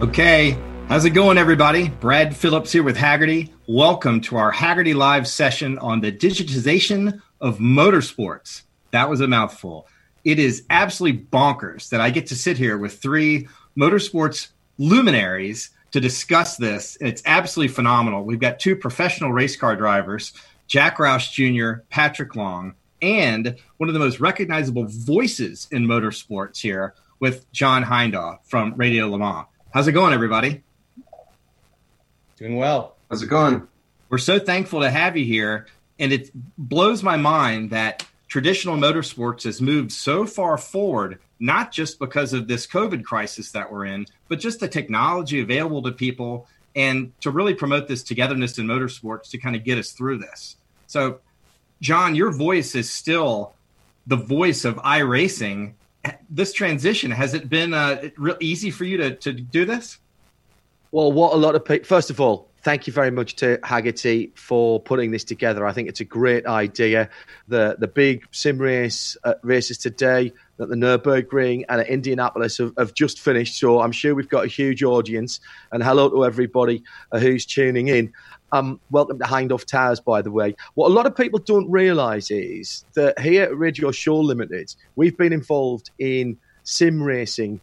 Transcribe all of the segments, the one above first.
Okay, how's it going, everybody? Brad Phillips here with Hagerty. Welcome to our Hagerty Live session on the digitization of motorsports. That was a mouthful. It is absolutely bonkers that I get to sit here with three motorsports luminaries to discuss this. It's absolutely phenomenal. We've got two professional race car drivers, Jack Roush Jr., Patrick Long, and one of the most recognizable voices in motorsports here with John Hindhaugh from Radio Le Mans. How's it going, everybody? Doing well. How's it going? We're so thankful to have you here. And it blows my mind that traditional motorsports has moved so far forward, not just because of this COVID crisis that we're in, but just the technology available to people and to really promote this togetherness in motorsports to kind of get us through this. So, John, your voice is still the voice of iRacing. This transition, has it been real easy for you to do this? Well, what a lot of people. First of all, thank you very much to Hagerty for putting this together. I think it's a great idea. The big sim race races today at the Nürburgring and at Indianapolis have just finished, so I'm sure we've got a huge audience. And hello to everybody who's tuning in. Welcome to Hindhaugh Towers, by the way. What a lot of people don't realise is that here at Ridge or Shore Limited, we've been involved in sim racing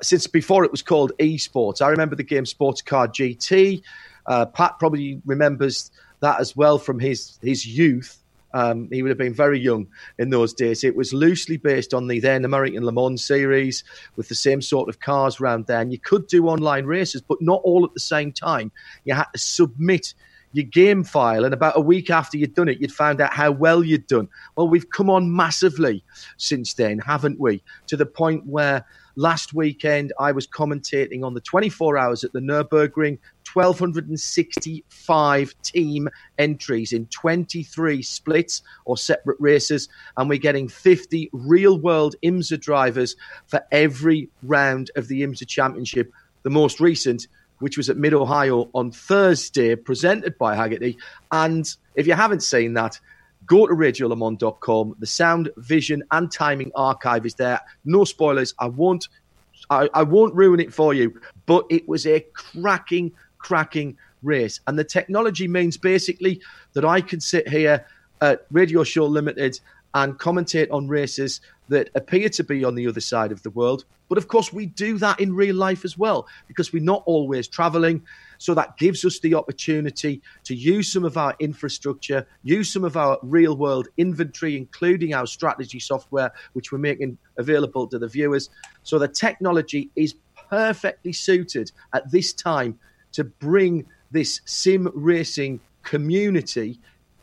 since before it was called eSports. I remember the game Sports Car GT. Pat probably remembers that as well from his youth. He would have been very young in those days. It was loosely based on the then American Le Mans series with the same sort of cars around there. And you could do online races, but not all at the same time. You had to submit your game file, and about a week after you'd done it, you'd found out how well you'd done. Well, we've come on massively since then, haven't we? To the point where last weekend I was commentating on the 24 hours at the Nürburgring, 1,265 team entries in 23 splits or separate races, and we're getting 50 real-world IMSA drivers for every round of the IMSA Championship, the most recent, which was at Mid Ohio on Thursday, presented by Hagerty. And if you haven't seen that, go to radiolemans.com. The sound, vision, and timing archive is there. No spoilers. I won't ruin it for you. But it was a cracking race, and the technology means basically that I can sit here at Radio Show Limited and commentate on races that appear to be on the other side of the world. But of course, we do that in real life as well, because we're not always traveling. So that gives us the opportunity to use some of our infrastructure, use some of our real world inventory, including our strategy software, which we're making available to the viewers. So the technology is perfectly suited at this time to bring this sim racing community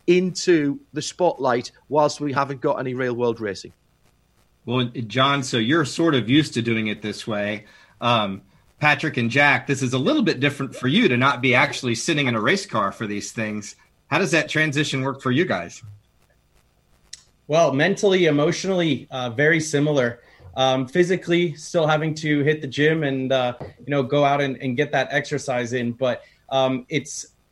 into the spotlight whilst we haven't got any real world racing. Well, John, so you're sort of used to doing it this way. Patrick and Jack, this is a little bit different for you to not be actually sitting in a race car for these things. How does that transition work for you guys? Well, mentally, emotionally, very similar. Physically, still having to hit the gym and go out and get that exercise in. But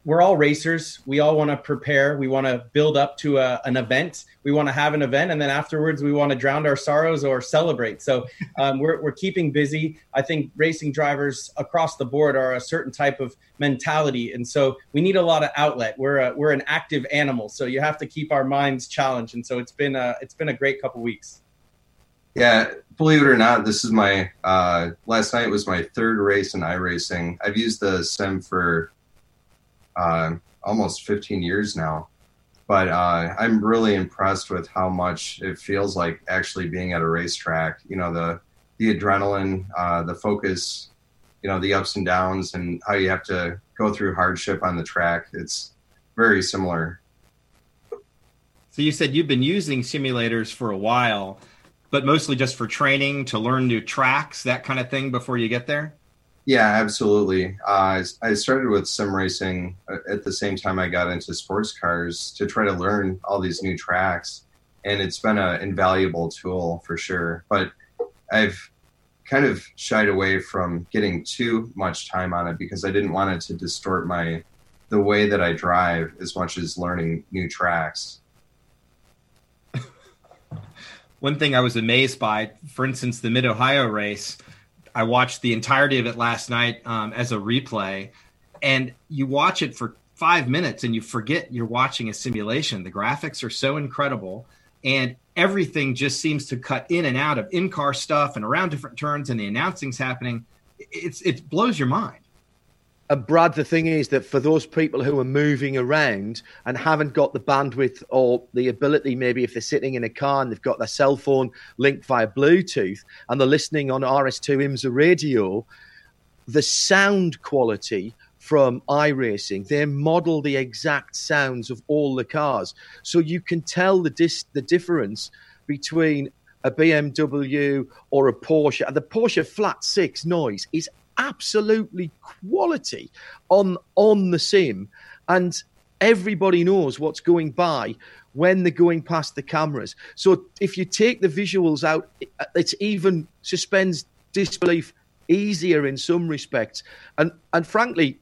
we're all racers. We all want to prepare. We want to build up to an event. We want to have an event, and then afterwards we want to drown our sorrows or celebrate. So we're keeping busy. I think racing drivers across the board are a certain type of mentality, and so we need a lot of outlet. We're an active animal, so you have to keep our minds challenged. And so it's been a great couple weeks. Yeah, believe it or not, this is my last night was my third race in iRacing. I've used the sim for almost 15 years now, but I'm really impressed with how much it feels like actually being at a racetrack. You know, the adrenaline, the focus. you know, the ups and downs and how you have to go through hardship on the track. It's very similar. So you said you've been using simulators for a while, but mostly just for training, to learn new tracks, that kind of thing before you get there? Yeah, absolutely. I started with sim racing at the same time I got into sports cars to try to learn all these new tracks. And it's been an invaluable tool for sure. But I've kind of shied away from getting too much time on it because I didn't want it to distort the way that I drive as much as learning new tracks. One thing I was amazed by, for instance, the Mid Ohio race, I watched the entirety of it last night as a replay, and you watch it for 5 minutes and you forget you're watching a simulation. The graphics are so incredible, and everything just seems to cut in and out of in-car stuff and around different turns, and the announcing's happening. It blows your mind. And Brad, the thing is that for those people who are moving around and haven't got the bandwidth or the ability, maybe if they're sitting in a car and they've got their cell phone linked via Bluetooth and they're listening on RS2 IMSA radio, the sound quality from iRacing, they model the exact sounds of all the cars. So you can tell the difference between a BMW or a Porsche. The Porsche flat six noise is absolutely quality on the sim. And everybody knows what's going by when they're going past the cameras. So if you take the visuals out, it even suspends disbelief easier in some respects. And frankly,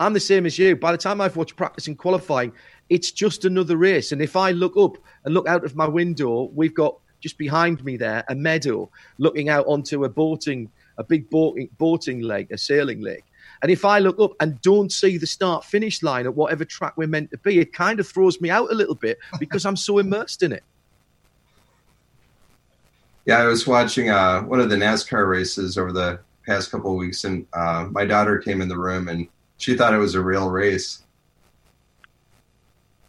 I'm the same as you. By the time I've watched practice and qualifying, it's just another race. And if I look up and look out of my window, we've got just behind me there a meadow looking out onto a big boating lake, a sailing lake. And if I look up and don't see the start-finish line at whatever track we're meant to be, it kind of throws me out a little bit because I'm so immersed in it. Yeah, I was watching one of the NASCAR races over the past couple of weeks, and my daughter came in the room and she thought it was a real race.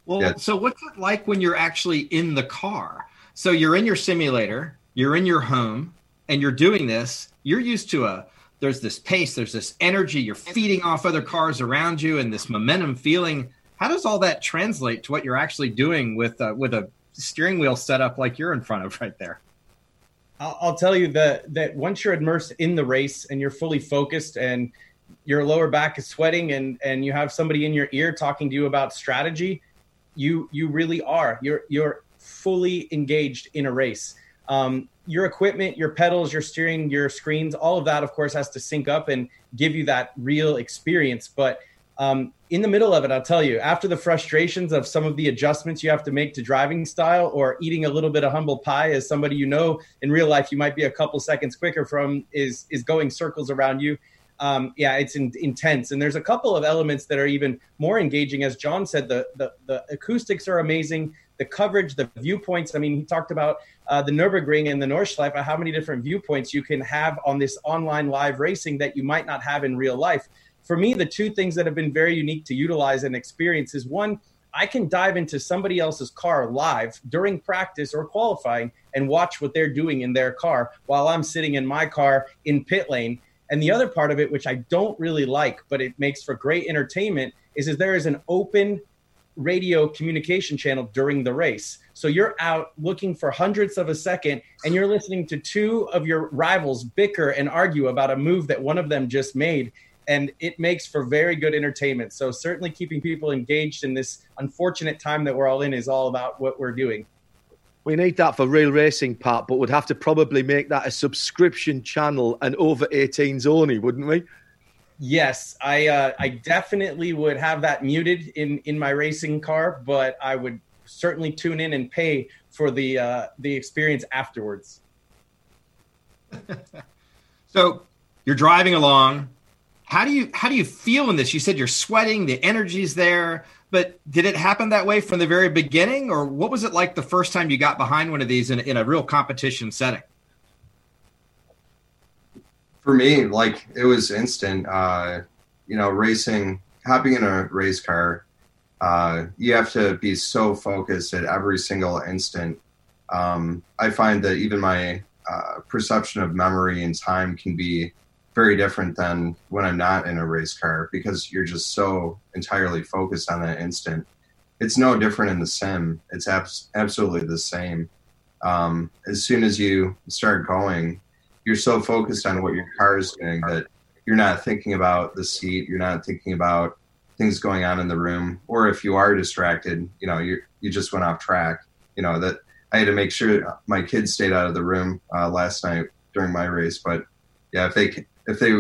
Well, yeah. So what's it like when you're actually in the car? So you're in your simulator, you're in your home, and you're doing this. You're used to there's this pace, there's this energy, you're feeding off other cars around you and this momentum feeling. How does all that translate to what you're actually doing with a steering wheel set up like you're in front of right there? I'll tell you that once you're immersed in the race and you're fully focused and your lower back is sweating and you have somebody in your ear talking to you about strategy, you really are. You're fully engaged in a race. Your equipment, your pedals, your steering, your screens, all of that, of course, has to sync up and give you that real experience. But in the middle of it, I'll tell you, after the frustrations of some of the adjustments you have to make to driving style or eating a little bit of humble pie, as somebody you know in real life you might be a couple seconds quicker from, is going circles around you. It's intense. And there's a couple of elements that are even more engaging. As John said, the acoustics are amazing. The coverage, the viewpoints. I mean, he talked about the Nürburgring and the Nordschleife, how many different viewpoints you can have on this online live racing that you might not have in real life. For me, the two things that have been very unique to utilize and experience is, one, I can dive into somebody else's car live during practice or qualifying and watch what they're doing in their car while I'm sitting in my car in pit lane. And the other part of it, which I don't really like, but it makes for great entertainment, is there is an open radio communication channel during the race. So you're out looking for hundredths of a second, and you're listening to two of your rivals bicker and argue about a move that one of them just made. And it makes for very good entertainment. So certainly keeping people engaged in this unfortunate time that we're all in is all about what we're doing. We need that for real racing, Pat, but we'd have to probably make that a subscription channel and over 18s only, wouldn't we? Yes, I definitely would have that muted in my racing car, but I would certainly tune in and pay for the experience afterwards. So you're driving along. How do you feel in this? You said you're sweating, the energy's there, but did it happen that way from the very beginning, or what was it like the first time you got behind one of these in a real competition setting? For me, like, it was instant. Hopping in a race car, you have to be so focused at every single instant. I find that even my perception of memory and time can be very different than when I'm not in a race car, because you're just so entirely focused on that instant. It's no different in the sim. It's absolutely the same. As soon as you start going, you're so focused on what your car is doing that you're not thinking about the seat. You're not thinking about things going on in the room. Or if you are distracted, you know, you just went off track. You know, that I had to make sure my kids stayed out of the room last night during my race. But yeah, if they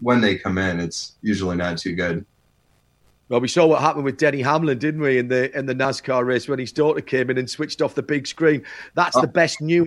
when they come in, it's usually not too good. Well, we saw what happened with Denny Hamlin, didn't we, in the NASCAR race when his daughter came in and switched off the big screen. That's the best news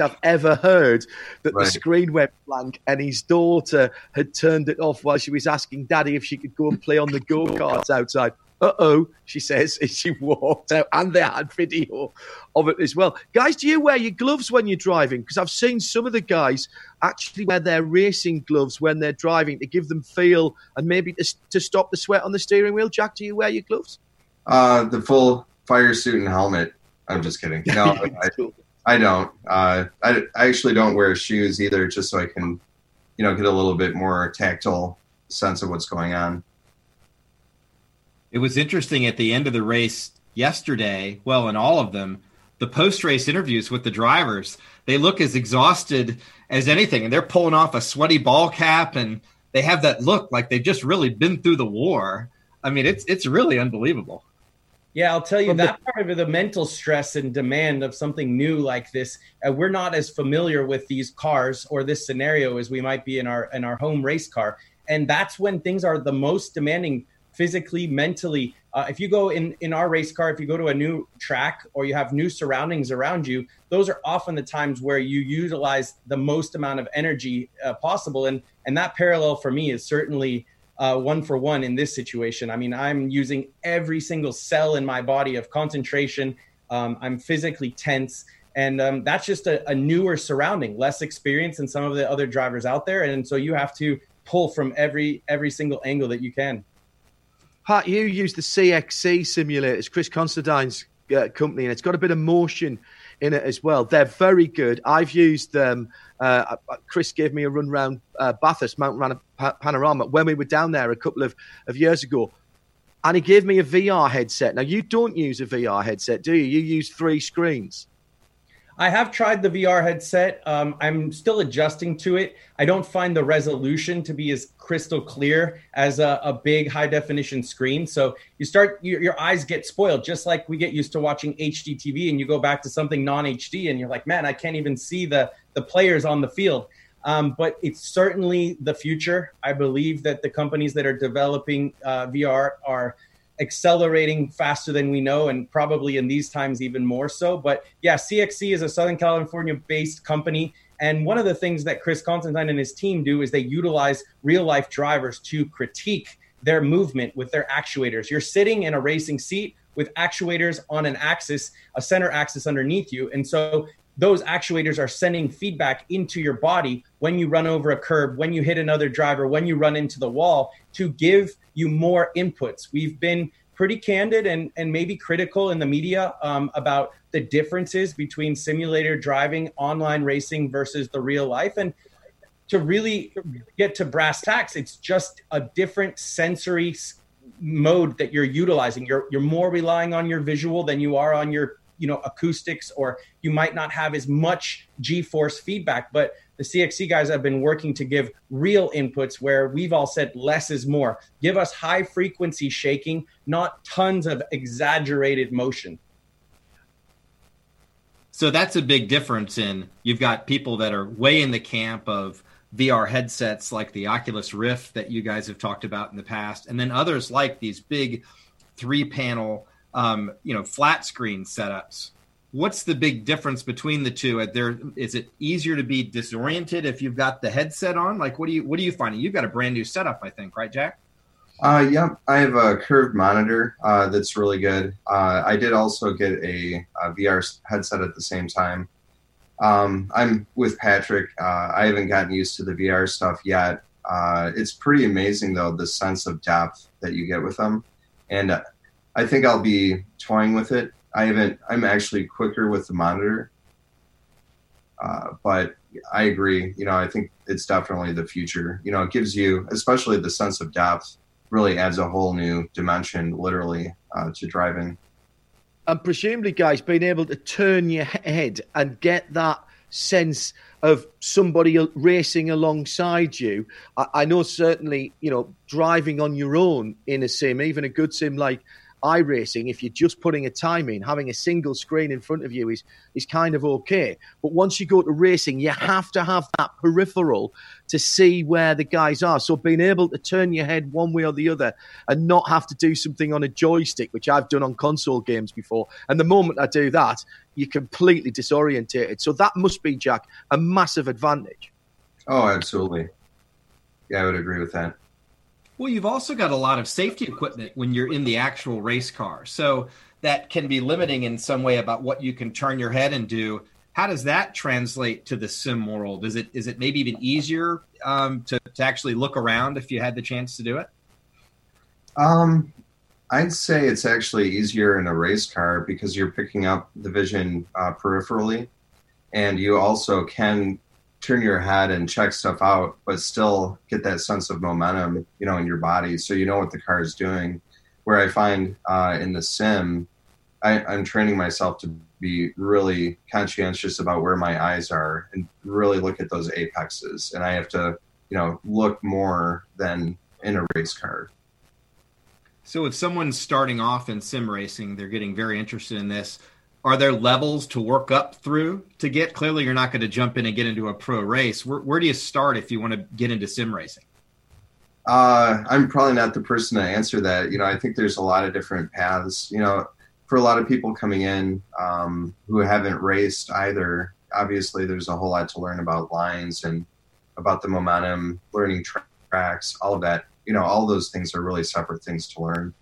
I've ever heard, that the screen went blank and his daughter had turned it off while she was asking Daddy if she could go and play on the go-karts outside. Uh-oh, she says, as she walked out, and they had video of it as well. Guys, do you wear your gloves when you're driving? Because I've seen some of the guys actually wear their racing gloves when they're driving to give them feel and maybe to stop the sweat on the steering wheel. Jack, do you wear your gloves? The full fire suit and helmet. I'm just kidding. No, I don't. I actually don't wear shoes either, just so I can, you know, get a little bit more tactile sense of what's going on. It was interesting at the end of the race yesterday, well, in all of them, the post-race interviews with the drivers, they look as exhausted as anything, and they're pulling off a sweaty ball cap, and they have that look like they've just really been through the war. I mean, it's really unbelievable. Yeah, I'll tell you, that part of the mental stress and demand of something new like this, we're not as familiar with these cars or this scenario as we might be in our home race car, and that's when things are the most demanding. Physically, mentally, if you go in our race car, if you go to a new track or you have new surroundings around you, those are often the times where you utilize the most amount of energy possible. And that parallel for me is certainly one for one in this situation. I mean, I'm using every single cell in my body of concentration. I'm physically tense. And that's just a newer surrounding, less experience than some of the other drivers out there. And so you have to pull from every single angle that you can. Pat, you use the CXC simulators, Chris Considine's company, and it's got a bit of motion in it as well. They're very good. I've used them. Chris gave me a run round Bathurst, Mount Panorama, when we were down there a couple of years ago, and he gave me a VR headset. Now, you don't use a VR headset, do you? You use three screens. I have tried the VR headset. I'm still adjusting to it. I don't find the resolution to be as crystal clear as a big high definition screen. So your eyes get spoiled, just like we get used to watching HD TV and you go back to something non-HD and you're like, man, I can't even see the players on the field. But it's certainly the future. I believe that the companies that are developing VR are accelerating faster than we know, and probably in these times even more so. But yeah, CXC is a Southern California based company, and one of the things that Chris Constantine and his team do is they utilize real life drivers to critique their movement with their actuators. You're sitting in a racing seat with actuators on an axis, a center axis underneath you, and so those actuators are sending feedback into your body when you run over a curb, when you hit another driver, when you run into the wall, to give you more inputs. We've been pretty candid and maybe critical in the media about the differences between simulator driving, online racing versus the real life. And to really get to brass tacks, it's just a different sensory mode that you're utilizing. You're more relying on your visual than you are on your acoustics, or you might not have as much G-force feedback. But the CXC guys have been working to give real inputs where we've all said less is more. Give us high frequency shaking, not tons of exaggerated motion. So that's a big difference in, you've got people that are way in the camp of VR headsets like the Oculus Rift that you guys have talked about in the past, and then others like these big 3-panel flat screen setups. What's the big difference between the two? Is it easier to be disoriented if you've got the headset on? Like, what do you find? You've got a brand new setup, I think, right, Jack? Yeah, I have a curved monitor that's really good. I did also get a VR headset at the same time. I'm with Patrick. I haven't gotten used to the VR stuff yet. It's pretty amazing, though, the sense of depth that you get with them. And I think I'll be toying with it. I'm actually quicker with the monitor, but I agree. You know, I think it's definitely the future. You know, it gives you, especially the sense of depth, really adds a whole new dimension, literally, to driving. And presumably, guys, being able to turn your head and get that sense of somebody racing alongside you. I know certainly, you know, driving on your own in a sim, even a good sim like iRacing, if you're just putting a time in, having a single screen in front of you is kind of okay. But once you go to racing, you have to have that peripheral to see where the guys are. So being able to turn your head one way or the other and not have to do something on a joystick, which I've done on console games before. And the moment I do that, you're completely disorientated. So that must be, Jack, a massive advantage. Oh, absolutely. Yeah, I would agree with that. Well, you've also got a lot of safety equipment when you're in the actual race car. So that can be limiting in some way about what you can turn your head and do. How does that translate to the sim world? Is it maybe even easier to actually look around if you had the chance to do it? I'd say it's actually easier in a race car because you're picking up the vision peripherally, and you also can turn your head and check stuff out, but still get that sense of momentum, you know, in your body. So you know what the car is doing. Where I find in the sim, I'm training myself to be really conscientious about where my eyes are and really look at those apexes. And I have to, you know, look more than in a race car. So if someone's starting off in sim racing, they're getting very interested in this. Are there levels to work up through to get? Clearly, you're not going to jump in and get into a pro race. Where do you start if you want to get into sim racing? I'm probably not the person to answer that. You know, I think there's a lot of different paths. You know, for a lot of people coming in who haven't raced either, obviously there's a whole lot to learn about lines and about the momentum, learning tracks, all of that. You know, all those things are really separate things to learn.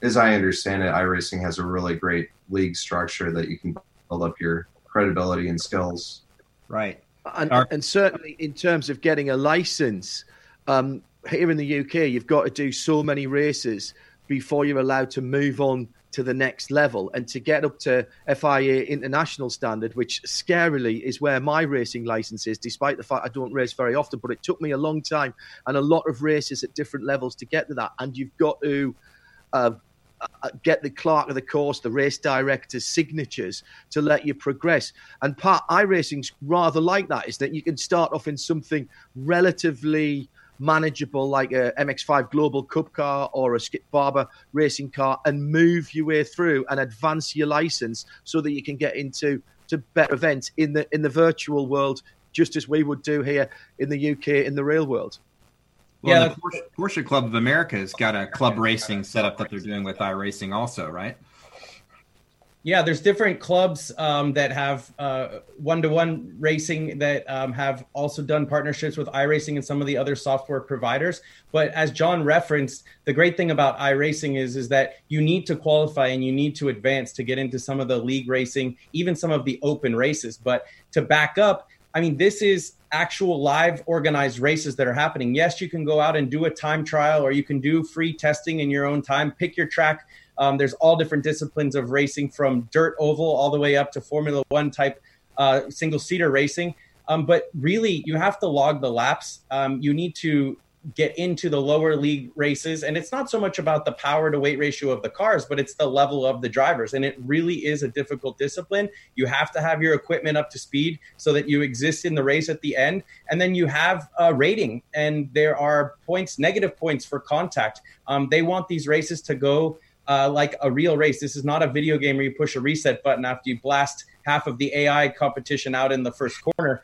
As I understand it, iRacing has a really great league structure that you can build up your credibility and skills. Right. And certainly in terms of getting a license, here in the UK, you've got to do so many races before you're allowed to move on to the next level. And to get up to FIA international standard, which scarily is where my racing license is, despite the fact I don't race very often, but it took me a long time and a lot of races at different levels to get to that. And you've got to get the clerk of the course, the race director's signatures to let you progress. And part iRacing's rather like that, is that you can start off in something relatively manageable, like a MX-5 Global Cup car or a Skip Barber racing car, and move your way through and advance your license so that you can get into better events in the virtual world, just as we would do here in the UK in the real world. Well, yeah, the Porsche Club of America has got a club racing setup that they're doing with iRacing also, right? Yeah, there's different clubs that have one-to-one racing that have also done partnerships with iRacing and some of the other software providers. But as John referenced, the great thing about iRacing is that you need to qualify and you need to advance to get into some of the league racing, even some of the open races. But to back up, I mean, this is actual live organized races that are happening. Yes, you can go out and do a time trial, or you can do free testing in your own time, pick your track. There's all different disciplines of racing, from dirt oval all the way up to Formula One type single-seater racing. But really, you have to log the laps. You need to get into the lower league races. And it's not so much about the power to weight ratio of the cars, but it's the level of the drivers. And it really is a difficult discipline. You have to have your equipment up to speed so that you exist in the race at the end. And then you have a rating, and there are points, negative points for contact. They want these races to go like a real race. This is not a video game where you push a reset button after you blast half of the AI competition out in the first corner.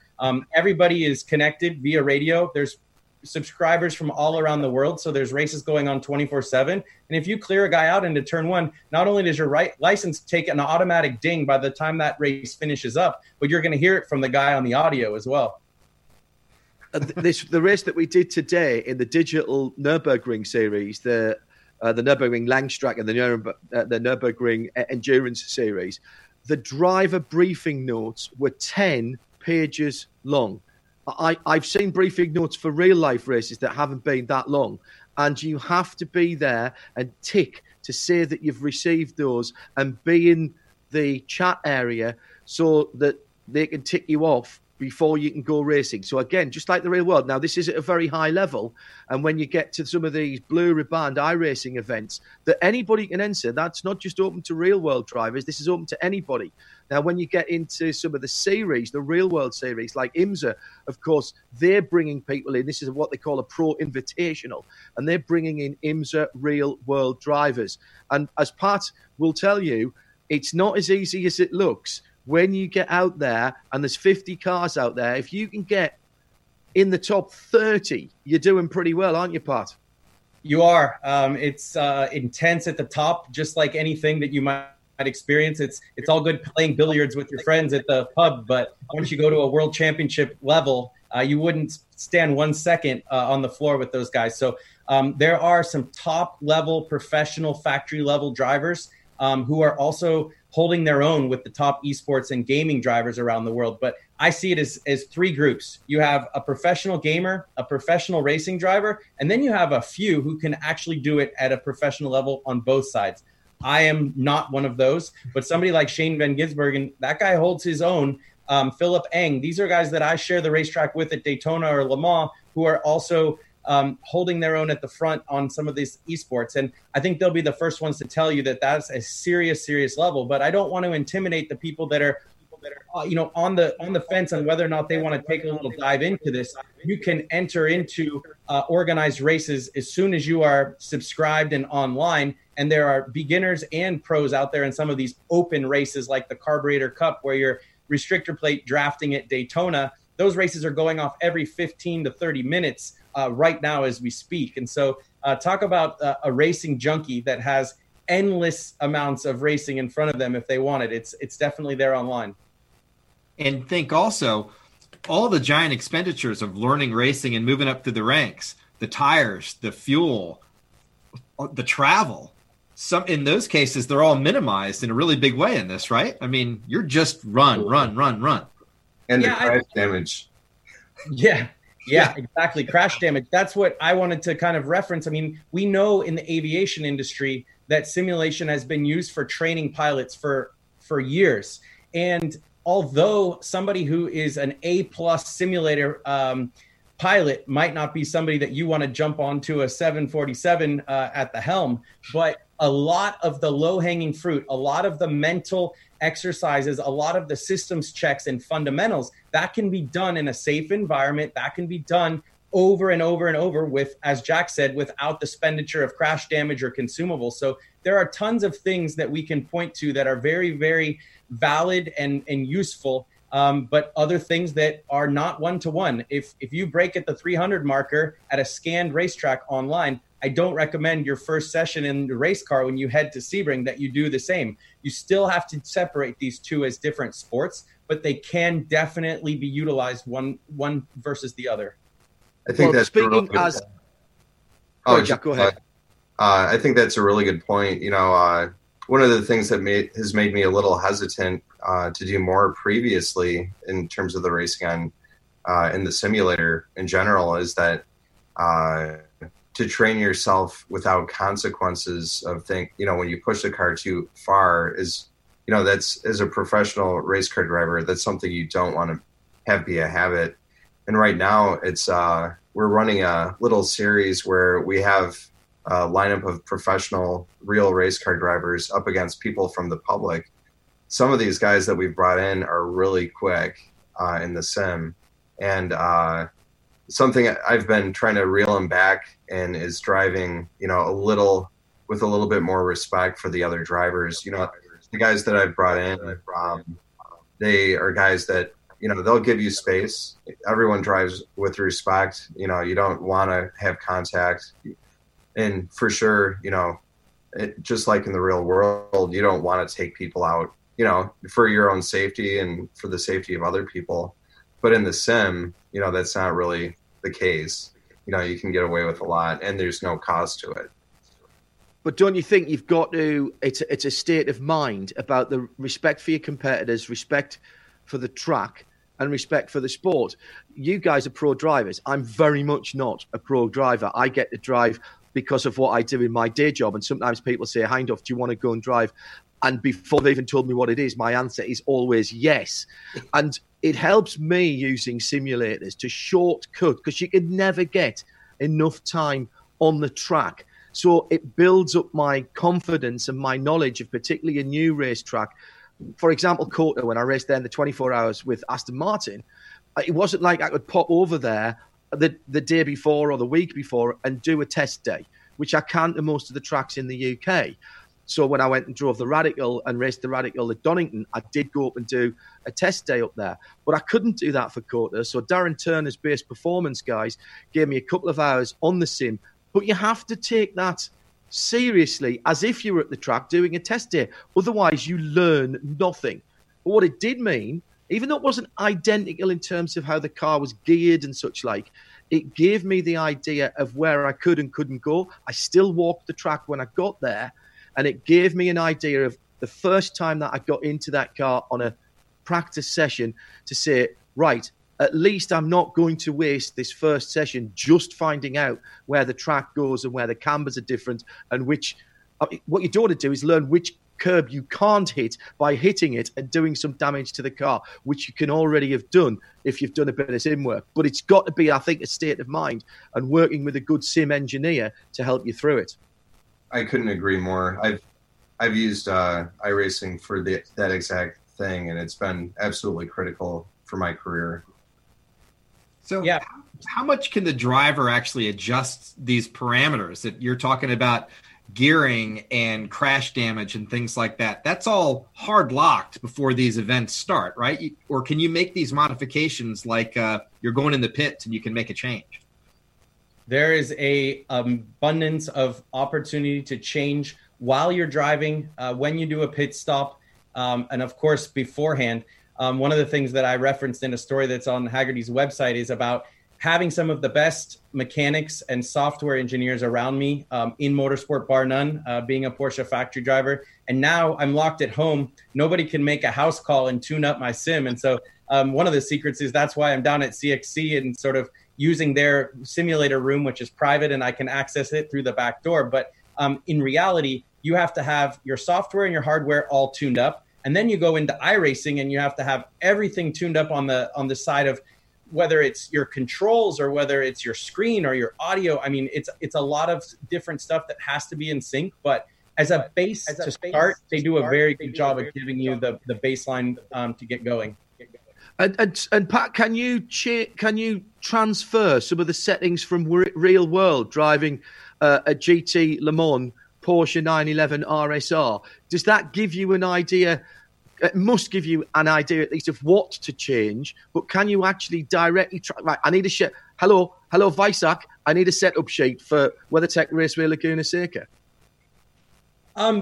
Everybody is connected via radio. There's subscribers from all around the world, so there's races going on 24/7. And if you clear a guy out into turn one, not only does your license take an automatic ding by the time that race finishes up, but you're going to hear it from the guy on the audio as well. The race that we did today in the digital Nürburgring series, the Nürburgring Langstreck and the Nürburgring Endurance series, the driver briefing notes were 10 pages long. I've seen briefing notes for real-life races that haven't been that long, and you have to be there and tick to say that you've received those and be in the chat area so that they can tick you off before you can go racing. So again, just like the real world, now this is at a very high level, and when you get to some of these blue ribbon iRacing events that anybody can enter, that's not just open to real world drivers, this is open to anybody. Now when you get into some of the series, the real world series like IMSA, of course, they're bringing people in. This is what they call a pro invitational, and they're bringing in IMSA real world drivers. And as Pat will tell you, it's not as easy as it looks. When you get out there and there's 50 cars out there, if you can get in the top 30, you're doing pretty well, aren't you, Pat? You are. It's intense at the top, just like anything that you might experience. It's all good playing billiards with your friends at the pub, but once you go to a world championship level, you wouldn't stand 1 second on the floor with those guys. So there are some top-level, professional, factory-level drivers who are also holding their own with the top esports and gaming drivers around the world. But I see it as three groups. You have a professional gamer, a professional racing driver, and then you have a few who can actually do it at a professional level on both sides. I am not one of those, but somebody like Shane Van Gisbergen, that guy holds his own. Philip Eng, these are guys that I share the racetrack with at Daytona or Le Mans, who are also holding their own at the front on some of these esports. And I think they'll be the first ones to tell you that that's a serious, serious level. But I don't want to intimidate the people that are on the fence on whether or not they want to take a little dive into this. You can enter into organized races as soon as you are subscribed and online. And there are beginners and pros out there in some of these open races like the Carburetor Cup, where you're restrictor plate drafting at Daytona. Those races are going off every 15 to 30 minutes right now as we speak. And so talk about a racing junkie that has endless amounts of racing in front of them if they want it. It's definitely there online. And think also all the giant expenditures of learning racing and moving up through the ranks, the tires, the fuel, the travel. Some in those cases, they're all minimized in a really big way in this, right? I mean, you're just run. And the crash damage. Yeah, exactly. Crash damage. That's what I wanted to kind of reference. I mean, we know in the aviation industry that simulation has been used for training pilots for years. And although somebody who is an A-plus simulator pilot might not be somebody that you want to jump onto a 747 at the helm, but a lot of the low-hanging fruit, a lot of the mental exercises, a lot of the systems checks and fundamentals, that can be done in a safe environment. That can be done over and over and over with, as Jack said, without the expenditure of crash damage or consumables. So there are tons of things that we can point to that are very, very valid and useful, but other things that are not one-to-one. If you break at the 300 marker at a scanned racetrack online, I don't recommend your first session in the race car when you head to Sebring that you do the same. You still have to separate these two as different sports, but they can definitely be utilized one versus the other. I think that's speaking as. Go ahead. I think that's a really good point. You know, one of the things that has made me a little hesitant to do more previously in terms of the racing on in the simulator in general is that. To train yourself without consequences of when you push the car too far is that's, as a professional race car driver, that's something you don't want to have be a habit. And right now it's, we're running a little series where we have a lineup of professional real race car drivers up against people from the public. Some of these guys that we've brought in are really quick, in the sim, and, something I've been trying to reel him back and is driving, with a little bit more respect for the other drivers. You know, the guys that I've brought in, they are guys that, they'll give you space. Everyone drives with respect. You don't want to have contact. And for sure, just like in the real world, you don't want to take people out, for your own safety and for the safety of other people. But in the sim, that's not really the case. You can get away with a lot, and there's no cost to it. But don't you think you've got to, it's a state of mind about the respect for your competitors, respect for the track, and respect for the sport. You guys are pro drivers. I'm very much not a pro driver. I get to drive because of what I do in my day job. And sometimes people say, Hindhaugh, do you want to go and drive And before they even told me what it is, my answer is always yes. And it helps me using simulators to shortcut, because you could never get enough time on the track. So it builds up my confidence and my knowledge of particularly a new racetrack. For example, Cota, when I raced there in the 24 hours with Aston Martin, it wasn't like I could pop over there the day before or the week before and do a test day, which I can't at most of the tracks in the UK. So when I went and drove the Radical and raced the Radical at Donington, I did go up and do a test day up there. But I couldn't do that for Cota. So Darren Turner's Base Performance guys gave me a couple of hours on the sim. But you have to take that seriously as if you were at the track doing a test day. Otherwise, you learn nothing. But what it did mean, even though it wasn't identical in terms of how the car was geared and such like, it gave me the idea of where I could and couldn't go. I still walked the track when I got there. And it gave me an idea of the first time that I got into that car on a practice session to say, right, at least I'm not going to waste this first session just finding out where the track goes and where the cambers are different and which. What you don't want to do is learn which curb you can't hit by hitting it and doing some damage to the car, which you can already have done if you've done a bit of sim work. But it's got to be, I think, a state of mind and working with a good sim engineer to help you through it. I couldn't agree more. I've used iRacing for that exact thing, and it's been absolutely critical for my career. So yeah. How much can the driver actually adjust these parameters that you're talking about, gearing and crash damage and things like that? That's all hard locked before these events start, right? Or can you make these modifications like you're going in the pits and you can make a change? There is a abundance of opportunity to change while you're driving, when you do a pit stop, and of course beforehand. One of the things that I referenced in a story that's on Hagerty's website is about having some of the best mechanics and software engineers around me in motorsport, bar none, being a Porsche factory driver. And now I'm locked at home. Nobody can make a house call and tune up my sim. And so one of the secrets is that's why I'm down at CXC and sort of using their simulator room, which is private, and I can access it through the back door. But in reality, you have to have your software and your hardware all tuned up. And then you go into iRacing and you have to have everything tuned up on the side of whether it's your controls or whether it's your screen or your audio. I mean, it's a lot of different stuff that has to be in sync. But as a base, they do a very good job of giving you the baseline to get going. And Pat, can you transfer some of the settings from real world driving a GT Le Mans Porsche 911 RSR? Does that give you an idea? It must give you an idea at least of what to change. But can you actually directly? Right, I need a sheet. Hello, Vysak. I need a setup sheet for WeatherTech Raceway Laguna Seca.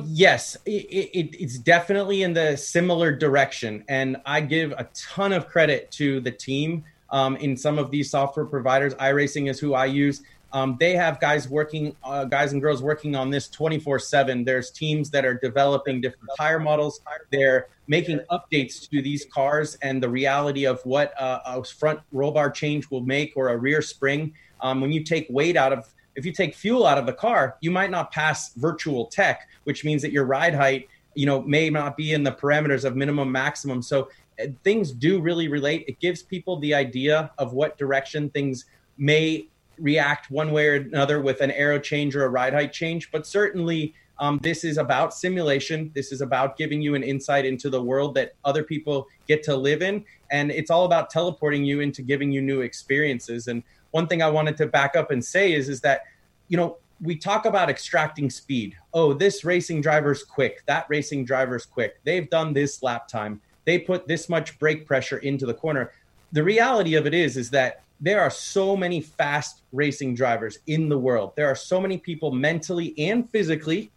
Yes, it's definitely in the similar direction. And I give a ton of credit to the team in some of these software providers. iRacing is who I use. They have guys and girls working on this 24/7. There's teams that are developing different tire models. They're making updates to these cars and the reality of what a front roll bar change will make or a rear spring. When you take weight out of If you take fuel out of the car, you might not pass virtual tech, which means that your ride height, may not be in the parameters of minimum maximum. So things do really relate. It gives people the idea of what direction things may react one way or another with an aero change or a ride height change. But certainly this is about simulation. This is about giving you an insight into the world that other people get to live in. And it's all about teleporting you into giving you new experiences. And one thing I wanted to back up and say is that, we talk about extracting speed. Oh, this racing driver's quick. That racing driver's quick. They've done this lap time. They put this much brake pressure into the corner. The reality of it is that there are so many fast racing drivers in the world. There are so many people mentally and physically,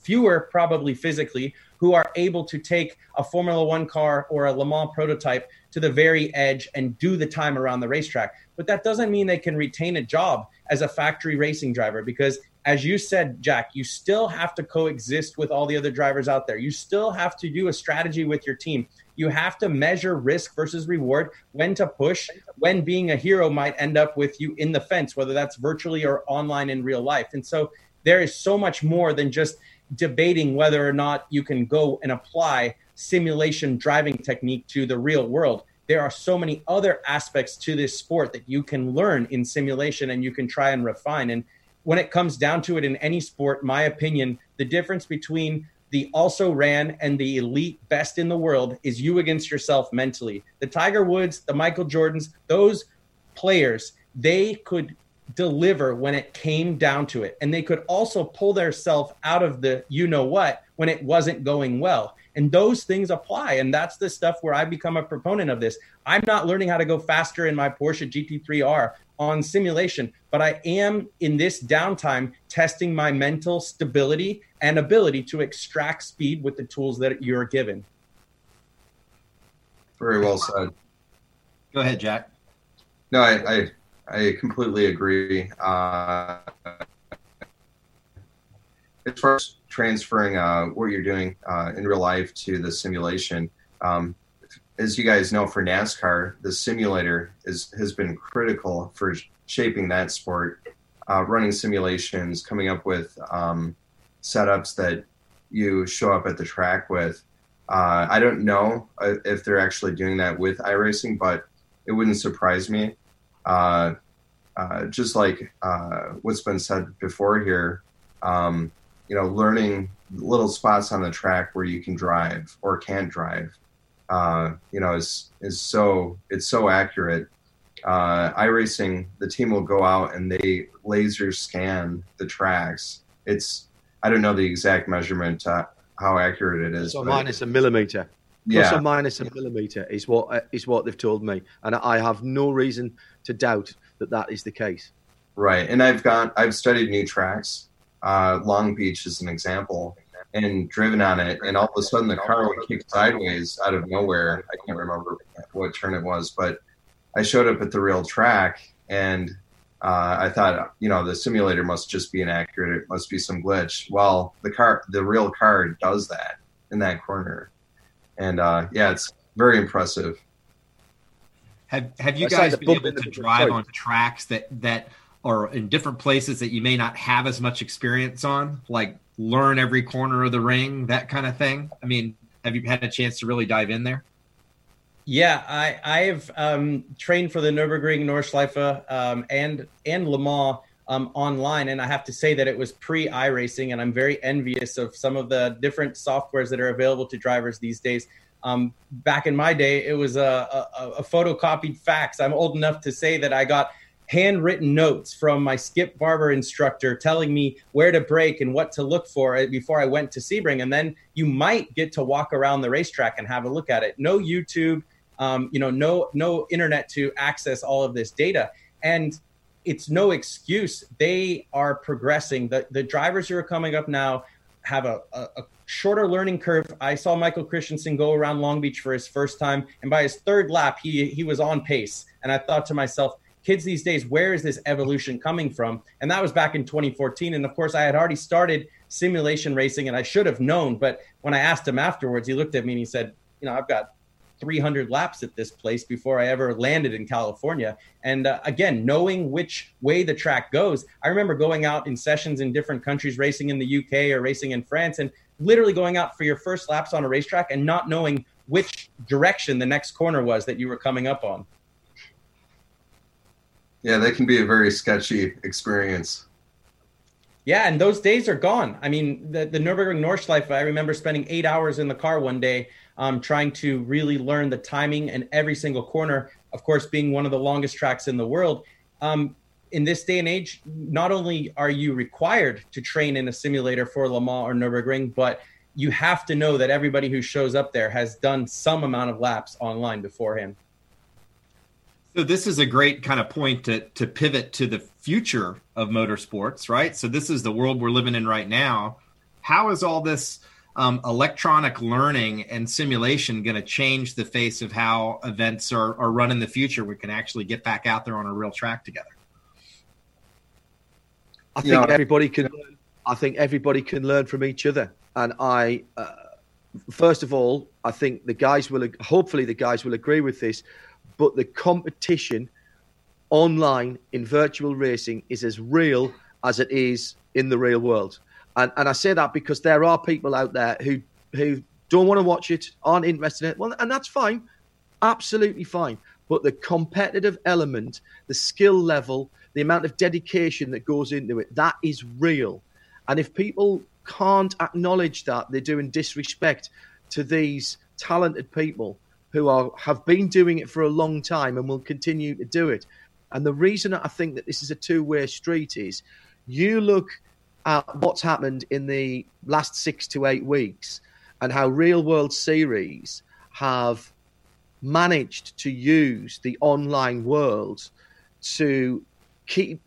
fewer probably physically, who are able to take a Formula One car or a Le Mans prototype to the very edge and do the time around the racetrack. But that doesn't mean they can retain a job as a factory racing driver because, as you said, Jack, you still have to coexist with all the other drivers out there. You still have to do a strategy with your team. You have to measure risk versus reward, when to push, when being a hero might end up with you in the fence, whether that's virtually or online in real life. And so there is so much more than just debating whether or not you can go and apply simulation driving technique to the real world. There are so many other aspects to this sport that you can learn in simulation and you can try and refine. And when it comes down to it in any sport, my opinion, the difference between the also ran and the elite best in the world is you against yourself mentally. The Tiger Woods, the Michael Jordans, those players, they could deliver when it came down to it. And they could also pull themselves out of the you-know-what when it wasn't going well. And those things apply. And that's the stuff where I become a proponent of this. I'm not learning how to go faster in my Porsche GT3R on simulation, but I am in this downtime testing my mental stability and ability to extract speed with the tools that you're given. Very well said. Go ahead, Jack. No, I completely agree. As far as transferring what you're doing in real life to the simulation, as you guys know, for NASCAR, the simulator has been critical for shaping that sport, running simulations, coming up with setups that you show up at the track with. I don't know if they're actually doing that with iRacing, but it wouldn't surprise me. Just like what's been said before here, learning little spots on the track where you can drive or can't drive, it's so accurate. iRacing, the team will go out and they laser scan the tracks. It's, I don't know the exact measurement, how accurate it is. So minus a millimeter. Yeah. Plus or minus a millimeter is what they've told me. And I have no reason to doubt that is the case. Right. And I've studied new tracks. Long Beach is an example, and driven on it, and all of a sudden the car would kick sideways out of nowhere. I can't remember what turn it was, but I showed up at the real track, and I thought, the simulator must just be inaccurate. It must be some glitch. Well, the real car does that in that corner, and it's very impressive. Have you guys been able to drive on tracks that or in different places that you may not have as much experience on, like learn every corner of the ring, that kind of thing? I mean, have you had a chance to really dive in there? Yeah, I've trained for the Nürburgring, Nordschleife, and Le Mans online. And I have to say that it was pre-iRacing, and I'm very envious of some of the different softwares that are available to drivers these days. Back in my day, it was a photocopied fax. I'm old enough to say that I got handwritten notes from my Skip Barber instructor telling me where to brake and what to look for before I went to Sebring. And then you might get to walk around the racetrack and have a look at it. No YouTube, no internet to access all of this data. And it's no excuse. They are progressing. The drivers who are coming up now have a shorter learning curve. I saw Michael Christensen go around Long Beach for his first time, and by his third lap, he was on pace. And I thought to myself, kids these days, where is this evolution coming from? And that was back in 2014. And of course, I had already started simulation racing, and I should have known. But when I asked him afterwards, he looked at me and he said, I've got 300 laps at this place before I ever landed in California. And again, knowing which way the track goes. I remember going out in sessions in different countries, racing in the UK or racing in France, and literally going out for your first laps on a racetrack and not knowing which direction the next corner was that you were coming up on. Yeah, that can be a very sketchy experience. Yeah, and those days are gone. I mean, the Nürburgring Nordschleife, I remember spending 8 hours in the car one day trying to really learn the timing and every single corner, of course, being one of the longest tracks in the world. In this day and age, not only are you required to train in a simulator for Le Mans or Nürburgring, but you have to know that everybody who shows up there has done some amount of laps online beforehand. So this is a great kind of point to pivot to the future of motorsports, right? So this is the world we're living in right now. How is all this electronic learning and simulation going to change the face of how events are run in the future? We can actually get back out there on a real track together. I think everybody can learn from each other. And first of all, I think hopefully the guys will agree with this. But the competition online in virtual racing is as real as it is in the real world. And I say that because there are people out there who don't want to watch it, aren't interested in it. Well, and that's fine. Absolutely fine. But the competitive element, the skill level, the amount of dedication that goes into it, that is real. And if people can't acknowledge that, they're doing disrespect to these talented people who have been doing it for a long time and will continue to do it. And the reason I think that this is a two-way street is you look at what's happened in the last 6 to 8 weeks and how Real World Series have managed to use the online world to keep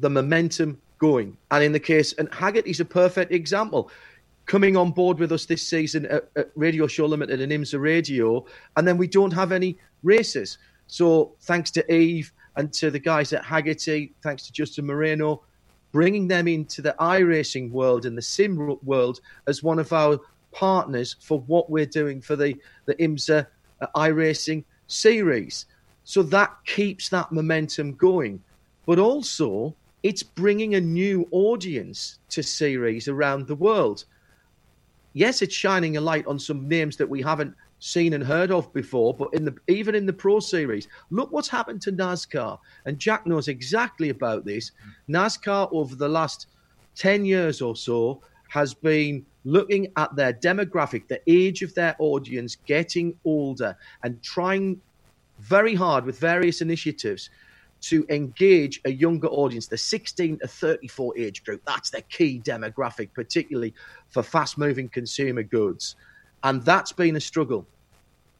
the momentum going. And in the case, and Hagerty's a perfect example, coming on board with us this season at Radio Show Limited and IMSA Radio, and then we don't have any races. So thanks to Eve and to the guys at Hagerty, thanks to Justin Moreno, bringing them into the iRacing world and the sim world as one of our partners for what we're doing for the IMSA iRacing series. So that keeps that momentum going. But also, it's bringing a new audience to series around the world. Yes, it's shining a light on some names that we haven't seen and heard of before, but even in the Pro Series, look what's happened to NASCAR. And Jack knows exactly about this. NASCAR, over the last 10 years or so, has been looking at their demographic, the age of their audience, getting older, and trying very hard with various initiatives to engage a younger audience, the 16 to 34 age group. That's the key demographic, particularly for fast-moving consumer goods. And that's been a struggle.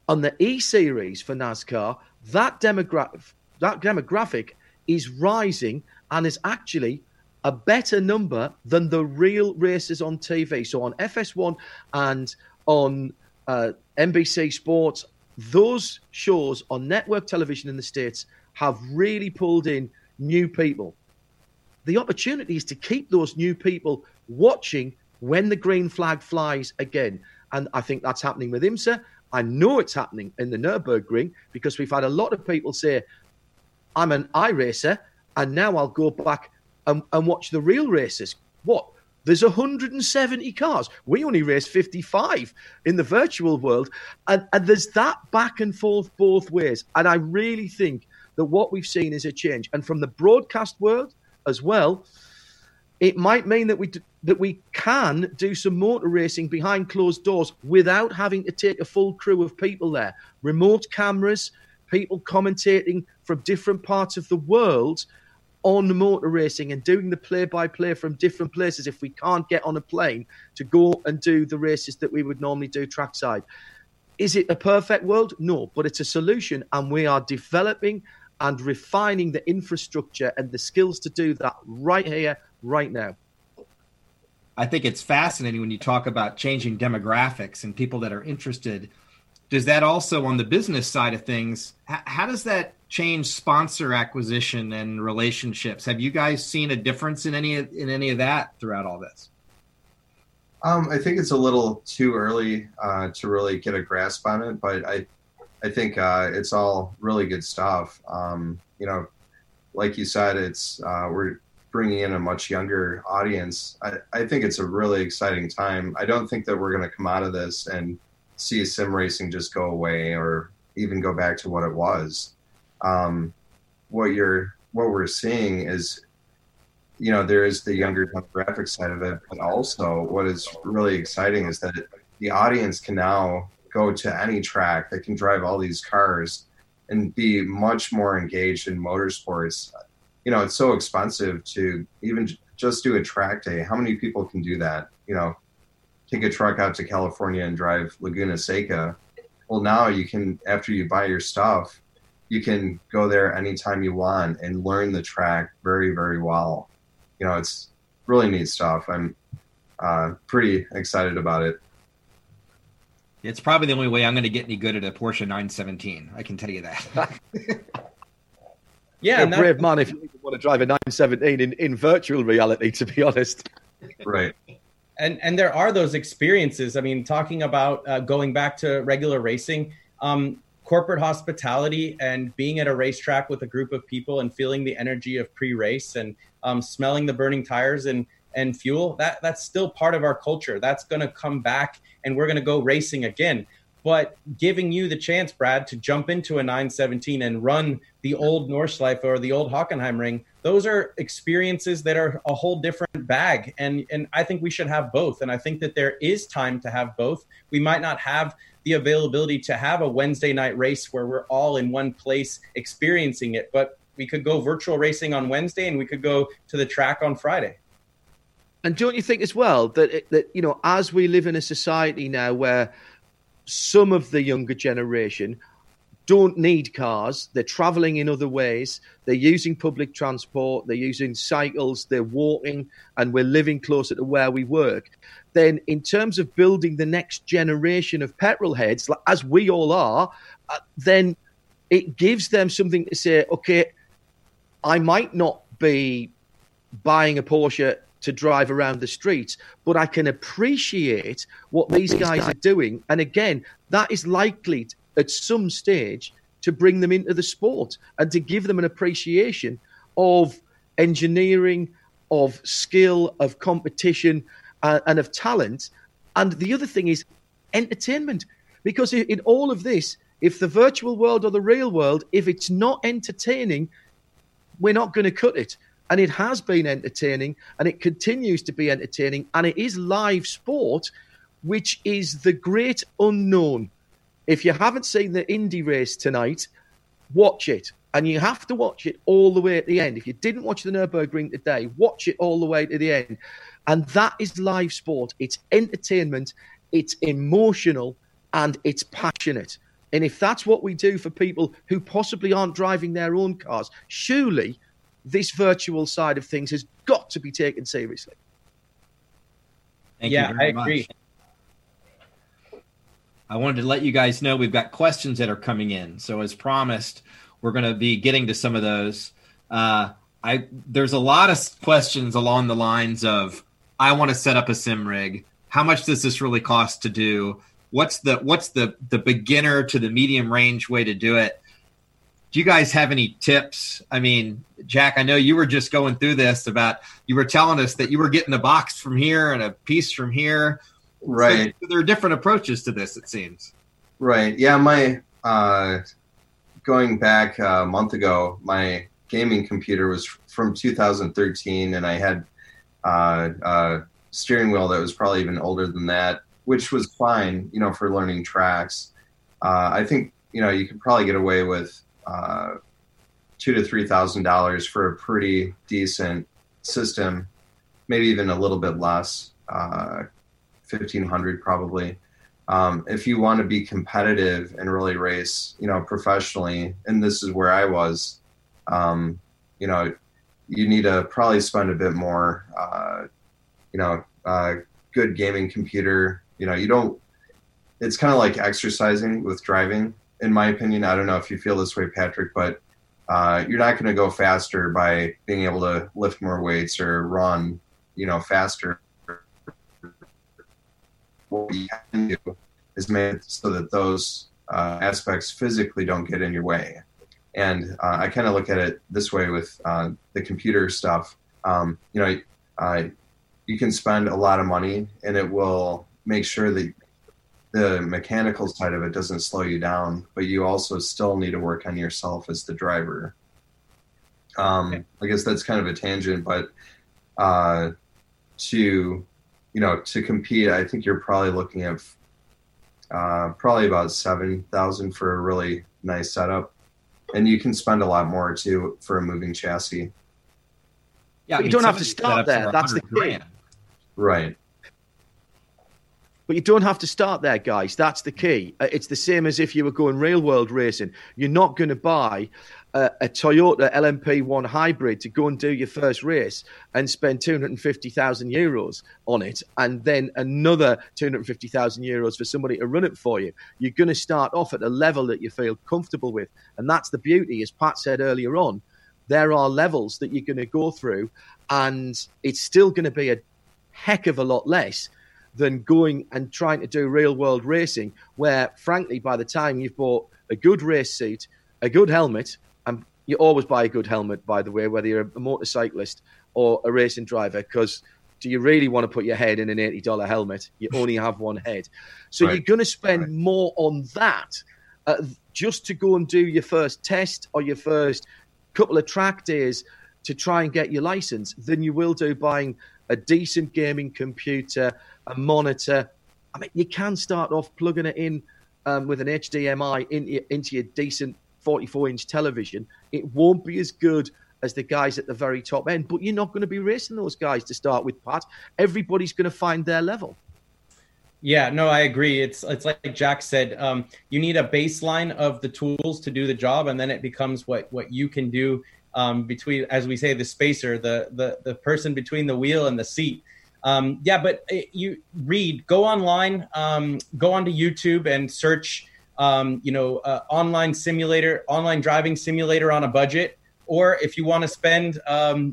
On the E-Series for NASCAR, that demographic is rising and is actually a better number than the real races on TV. So on FS1 and on NBC Sports, those shows on network television in the States have really pulled in new people. The opportunity is to keep those new people watching when the green flag flies again. And I think that's happening with IMSA. I know it's happening in the Nürburgring because we've had a lot of people say, I'm an iRacer, and now I'll go back and watch the real races. What? There's 170 cars. We only race 55 in the virtual world. And there's that back and forth both ways. And I really think that what we've seen is a change. And from the broadcast world as well, it might mean that we can do some motor racing behind closed doors without having to take a full crew of people there. Remote cameras, people commentating from different parts of the world on motor racing and doing the play-by-play from different places if we can't get on a plane to go and do the races that we would normally do trackside. Is it a perfect world? No, but it's a solution, and we are developing and refining the infrastructure and the skills to do that right here, right now. I think it's fascinating when you talk about changing demographics and people that are interested. Does that also, on the business side of things, how does that change sponsor acquisition and relationships? Have you guys seen a difference in any of that throughout all this? I think it's a little too early to really get a grasp on it, but I think it's all really good stuff. Like you said, it's we're bringing in a much younger audience. I think it's a really exciting time. I don't think that we're going to come out of this and see sim racing just go away or even go back to what it was. What we're seeing is, there is the younger demographic side of it, but also what is really exciting is that the audience can now go to any track. They can drive all these cars and be much more engaged in motorsports. It's so expensive to even just do a track day. How many people can do that? Take a truck out to California and drive Laguna Seca. Well, now you can, after you buy your stuff, you can go there anytime you want and learn the track very, very well. It's really neat stuff. I'm pretty excited about it. It's probably the only way I'm going to get any good at a Porsche 917. I can tell you that. Yeah, and brave man if you even want to drive a 917 in virtual reality, to be honest. Right. And there are those experiences. I mean, talking about going back to regular racing, corporate hospitality and being at a racetrack with a group of people and feeling the energy of pre-race and smelling the burning tires and and fuel, that's still part of our culture. That's going to come back, and we're going to go racing again. But giving you the chance, Brad, to jump into a 917 and run the old Nordschleife or the old Hockenheimring, those are experiences that are a whole different bag. And I think we should have both. And I think that there is time to have both. We might not have the availability to have a Wednesday night race where we're all in one place experiencing it. But we could go virtual racing on Wednesday, and we could go to the track on Friday. And don't you think as well that as we live in a society now where some of the younger generation don't need cars, they're traveling in other ways, they're using public transport, they're using cycles, they're walking, and we're living closer to where we work, then in terms of building the next generation of petrol heads, like, as we all are, then it gives them something to say, okay, I might not be buying a Porsche to drive around the streets, but I can appreciate what these guys are doing. And again, that is likely at some stage to bring them into the sport and to give them an appreciation of engineering, of skill, of competition, and of talent. And the other thing is entertainment, because in all of this, if the virtual world or the real world, if it's not entertaining, we're not going to cut it. And it has been entertaining, and it continues to be entertaining, and it is live sport, which is the great unknown. If you haven't seen the Indy race tonight, watch it. And you have to watch it all the way at the end. If you didn't watch the Nürburgring today, watch it all the way to the end. And that is live sport. It's entertainment, it's emotional, and it's passionate. And if that's what we do for people who possibly aren't driving their own cars, surely this virtual side of things has got to be taken seriously. Thank you very much. I agree. I wanted to let you guys know we've got questions that are coming in. So as promised, we're going to be getting to some of those. There's a lot of questions along the lines of, I want to set up a sim rig. How much does this really cost to do? What's the beginner to the medium range way to do it? Do you guys have any tips? I mean, Jack, I know you were just going through this about, you were telling us that you were getting a box from here and a piece from here. Right. So there are different approaches to this, it seems. Right. Yeah. Going back a month ago, my gaming computer was from 2013, and I had a steering wheel that was probably even older than that, which was fine, for learning tracks. I think, you could probably get away with $2,000 to $3,000 for a pretty decent system, maybe even a little bit less. $1,500 probably. If you want to be competitive and really race, professionally, and this is where I was, you need to probably spend a bit more, good gaming computer. It's kind of like exercising with driving, in my opinion. I don't know if you feel this way, Patrick, but you're not going to go faster by being able to lift more weights or run, faster. What you can do is make it so that those aspects physically don't get in your way. And I kind of look at it this way with the computer stuff. You can spend a lot of money, and it will make sure that the mechanical side of it doesn't slow you down, but you also still need to work on yourself as the driver. I guess that's kind of a tangent, but to compete, I think you're probably looking at probably about $7,000 for a really nice setup, and you can spend a lot more too for a moving chassis. Yeah, but you don't have to start there. That's the key, right? But you don't have to start there, guys. That's the key. It's the same as if you were going real world racing. You're not going to buy a Toyota LMP1 hybrid to go and do your first race and spend €250,000 on it, and then another €250,000 for somebody to run it for you. You're going to start off at a level that you feel comfortable with. And that's the beauty, as Pat said earlier on, there are levels that you're going to go through, and it's still going to be a heck of a lot less than going and trying to do real world racing, where frankly, by the time you've bought a good race seat, a good helmet — and you always buy a good helmet, by the way, whether you're a motorcyclist or a racing driver, because do you really want to put your head in an $80 helmet? You only have one head. So right. You're going to spend right. more on that just to go and do your first test or your first couple of track days to try and get your license than you will do buying a decent gaming computer, a monitor. I mean, you can start off plugging it in with an HDMI into your decent 44-inch television. It won't be as good as the guys at the very top end, but you're not going to be racing those guys to start with, Pat. Everybody's going to find their level. Yeah, no, I agree. It's like Jack said, you need a baseline of the tools to do the job, and then it becomes what you can do between, as we say, the spacer, the person between the wheel and the seat. Go online, go onto YouTube and search, online driving simulator on a budget. Or if you want to spend, a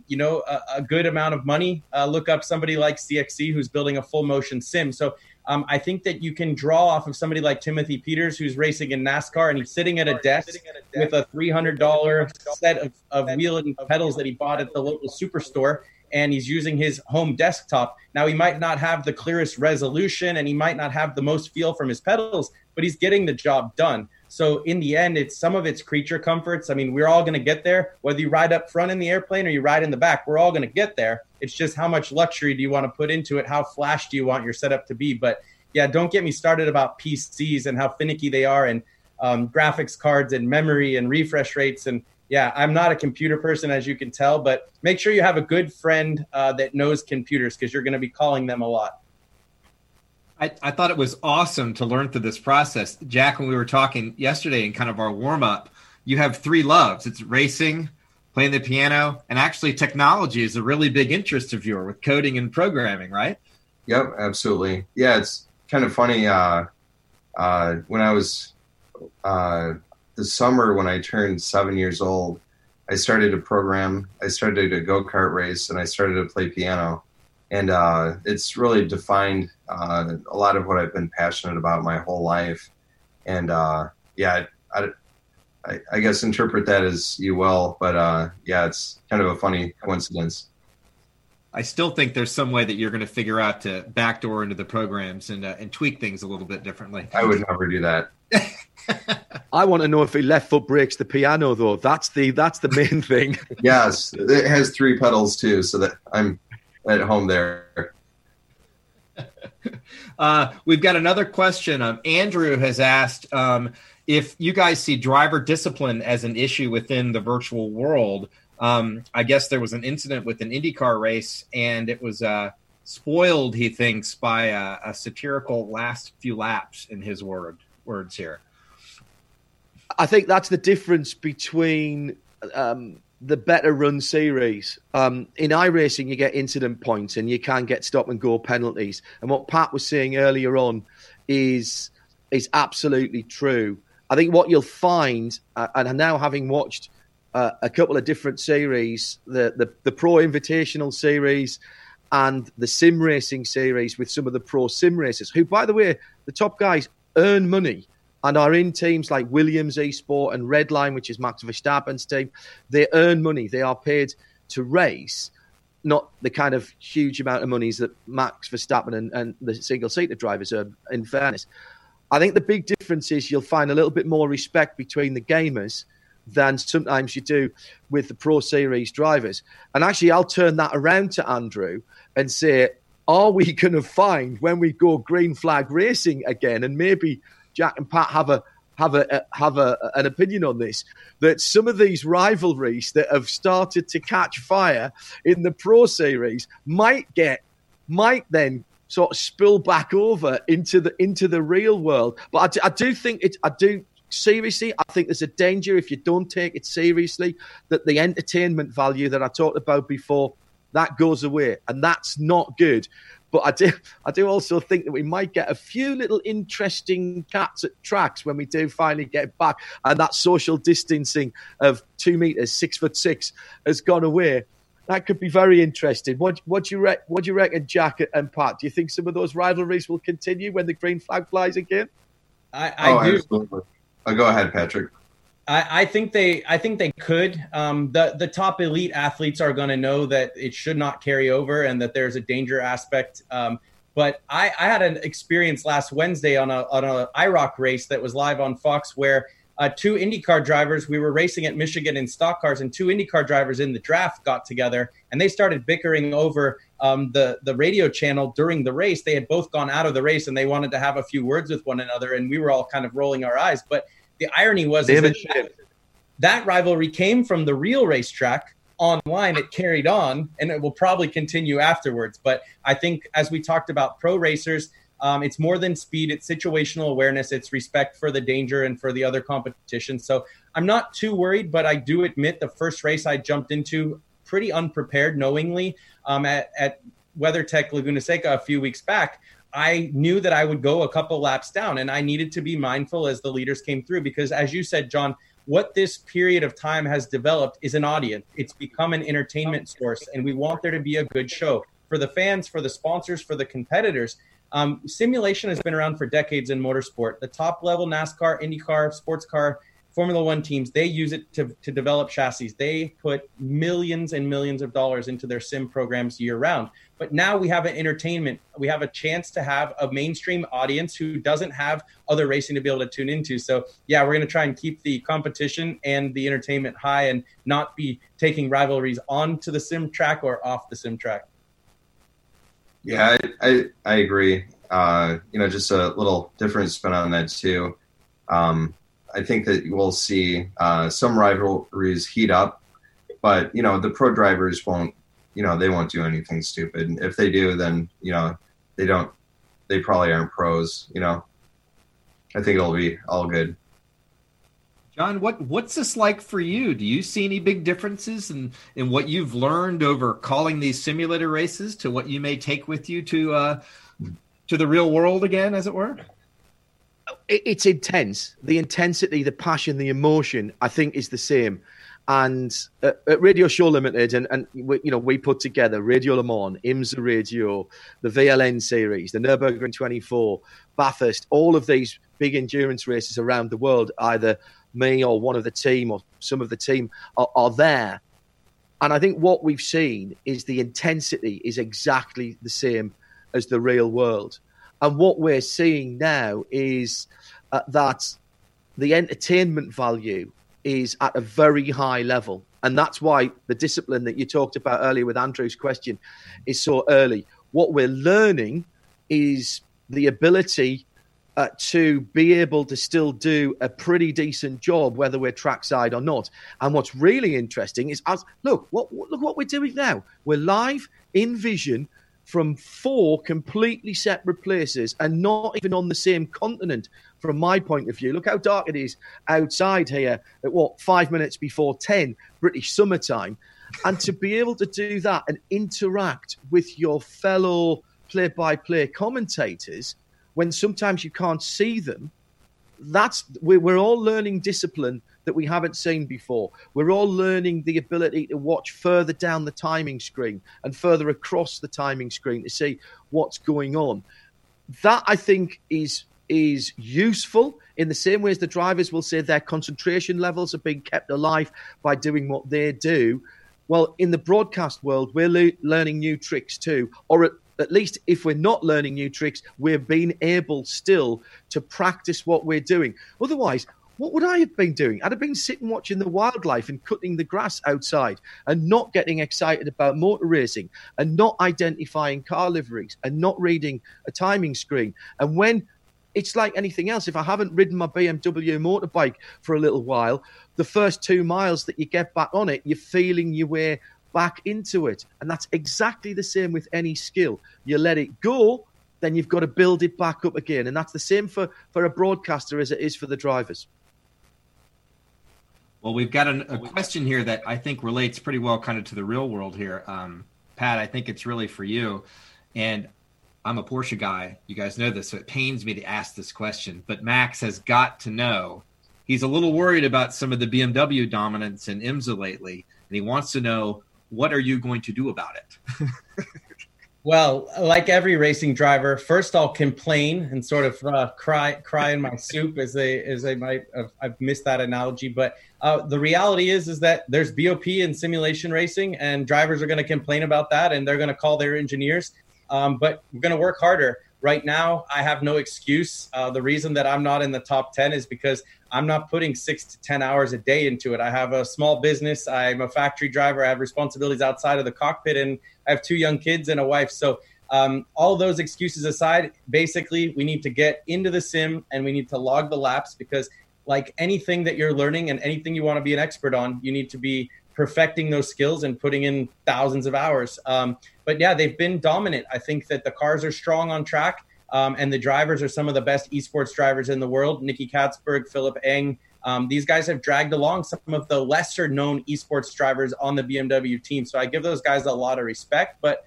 good amount of money, look up somebody like CXC who's building a full motion sim. So I think that you can draw off of somebody like Timothy Peters, who's racing in NASCAR and he's sitting at a desk with a $300 set of wheel and pedals that he bought at the local superstore. And he's using his home desktop. Now, he might not have the clearest resolution and he might not have the most feel from his pedals, but he's getting the job done. So in the end, it's some of its creature comforts. I mean, we're all going to get there. Whether you ride up front in the airplane or you ride in the back, we're all going to get there. It's just how much luxury do you want to put into it? How flash do you want your setup to be? But yeah, don't get me started about PCs and how finicky they are and graphics cards and memory and refresh rates. And yeah, I'm not a computer person, as you can tell, but make sure you have a good friend that knows computers because you're going to be calling them a lot. I thought it was awesome to learn through this process. Jack, when we were talking yesterday in kind of our warm-up, you have three loves. It's racing, playing the piano, and actually technology is a really big interest of yours with coding and programming, right? Yep, absolutely. Yeah, it's kind of funny. When I was this summer when I turned 7 years old, I started to program. I started to go-kart race, and I started to play piano. And it's really defined a lot of what I've been passionate about my whole life. And I guess interpret that as you will. But it's kind of a funny coincidence. I still think there's some way that you're going to figure out to backdoor into the programs and tweak things a little bit differently. I would never do that. I want to know if he left foot breaks the piano, though. That's the main thing. Yes, it has three pedals, too, so that I'm at home there. We've got another question. Andrew has asked if you guys see driver discipline as an issue within the virtual world. I guess there was an incident with an IndyCar race, and it was spoiled, he thinks, by a satirical last few laps, in his words here. I think that's the difference between the better run series. In iRacing, you get incident points and you can get stop and go penalties. And what Pat was saying earlier on is absolutely true. I think what you'll find, and now having watched a couple of different series, the Pro Invitational series and the Sim Racing series with some of the pro sim racers, who, by the way, the top guys earn money and are in teams like Williams Esport and Redline, which is Max Verstappen's team. They earn money. They are paid to race, not the kind of huge amount of monies that Max Verstappen and the single-seater drivers earn, in fairness. I think the big difference is you'll find a little bit more respect between the gamers than sometimes you do with the Pro Series drivers. And actually, I'll turn that around to Andrew and say, are we going to find when we go green flag racing again, and maybe Jack and Pat have an opinion on this, that some of these rivalries that have started to catch fire in the Pro Series might then sort of spill back over into the real world. But I think there's a danger if you don't take it seriously that the entertainment value that I talked about before, that goes away, and that's not good. But I do also think that we might get a few little interesting cats at tracks when we do finally get back, and that social distancing of 2 meters, 6'6" has gone away. That could be very interesting. What do you reckon, Jack and Pat? Do you think some of those rivalries will continue when the green flag flies again? I do. Absolutely. Go ahead, Patrick. I think they could. The top elite athletes are going to know that it should not carry over and that there's a danger aspect. But I had an experience last Wednesday on a IROC race that was live on Fox where two IndyCar drivers, we were racing at Michigan in stock cars, and two IndyCar drivers in the draft got together and they started bickering over the radio channel during the race. They had both gone out of the race and they wanted to have a few words with one another, and we were all kind of rolling our eyes. But the irony was that rivalry came from the real racetrack online. It carried on, and it will probably continue afterwards. But I think as we talked about pro racers, it's more than speed. It's situational awareness. It's respect for the danger and for the other competition. So I'm not too worried, but I do admit the first race I jumped into pretty unprepared knowingly at WeatherTech Laguna Seca a few weeks back. I knew that I would go a couple laps down, and I needed to be mindful as the leaders came through because, as you said, John, what this period of time has developed is an audience. It's become an entertainment source, and we want there to be a good show for the fans, for the sponsors, for the competitors. Simulation has been around for decades in motorsport. The top-level NASCAR, IndyCar, sports car, Formula One teams, they use it to develop chassis. They put millions and millions of dollars into their sim programs year-round. But now we have an entertainment. We have a chance to have a mainstream audience who doesn't have other racing to be able to tune into. So, yeah, we're going to try and keep the competition and the entertainment high and not be taking rivalries onto the sim track or off the sim track. Yeah, I agree. Just a little different spin on that, too. I think that we'll see some rivalries heat up, but, the pro drivers won't, they won't do anything stupid. And if they do, then, they probably aren't pros, I think it'll be all good. John, what's this like for you? Do you see any big differences in what you've learned over calling these simulator races to what you may take with you to the real world again, as it were? It's intense. The intensity, the passion, the emotion, I think, is the same. And at Radio Show Limited, we put together Radio Le Mans, IMSA Radio, the VLN series, the Nürburgring 24, Bathurst, all of these big endurance races around the world, either me or one of the team or some of the team are there. And I think what we've seen is the intensity is exactly the same as the real world. And what we're seeing now is that the entertainment value is at a very high level. And that's why the discipline that you talked about earlier with Andrew's question is so early. What we're learning is the ability to be able to still do a pretty decent job, whether we're trackside or not. And what's really interesting is, look what we're doing now. We're live in vision from four completely separate places and not even on the same continent from my point of view. Look how dark it is outside here at 5 minutes before 10 British summertime. And to be able to do that and interact with your fellow play-by-play commentators when sometimes you can't see them, we're all learning discipline that we haven't seen before. We're all learning the ability to watch further down the timing screen and further across the timing screen to see what's going on. That, I think, is useful in the same way as the drivers will say their concentration levels are being kept alive by doing what they do. Well, in the broadcast world, we're learning new tricks too, or at least if we're not learning new tricks, we're being able still to practice what we're doing. Otherwise, what would I have been doing? I'd have been sitting watching the wildlife and cutting the grass outside and not getting excited about motor racing and not identifying car liveries and not reading a timing screen. And when it's like anything else, if I haven't ridden my BMW motorbike for a little while, the first 2 miles that you get back on it, you're feeling your way back into it. And that's exactly the same with any skill. You let it go, then you've got to build it back up again. And that's the same for a broadcaster as it is for the drivers. Well, we've got a question here that I think relates pretty well kind of to the real world here. Pat, I think it's really for you. And I'm a Porsche guy. You guys know this, so it pains me to ask this question. But Max has got to know. He's a little worried about some of the BMW dominance in IMSA lately. And he wants to know, what are you going to do about it? Well, like every racing driver, first I'll complain and sort of cry in my soup, as they might have. I've missed that analogy, but the reality is that there's BOP in simulation racing, and drivers are going to complain about that, and they're going to call their engineers. But we're going to work harder. Right now, I have no excuse. The reason that I'm not in the top 10 is because I'm not putting 6 to 10 hours a day into it. I have a small business. I'm a factory driver. I have responsibilities outside of the cockpit, and I have 2 young kids and a wife. So all those excuses aside, basically, we need to get into the sim and we need to log the laps, because like anything that you're learning and anything you want to be an expert on, you need to be perfecting those skills and putting in thousands of hours. But yeah, they've been dominant. I think that the cars are strong on track, and the drivers are some of the best esports drivers in the world. Nikki Katzberg, Philip Eng. These guys have dragged along some of the lesser known esports drivers on the BMW team. So I give those guys a lot of respect, but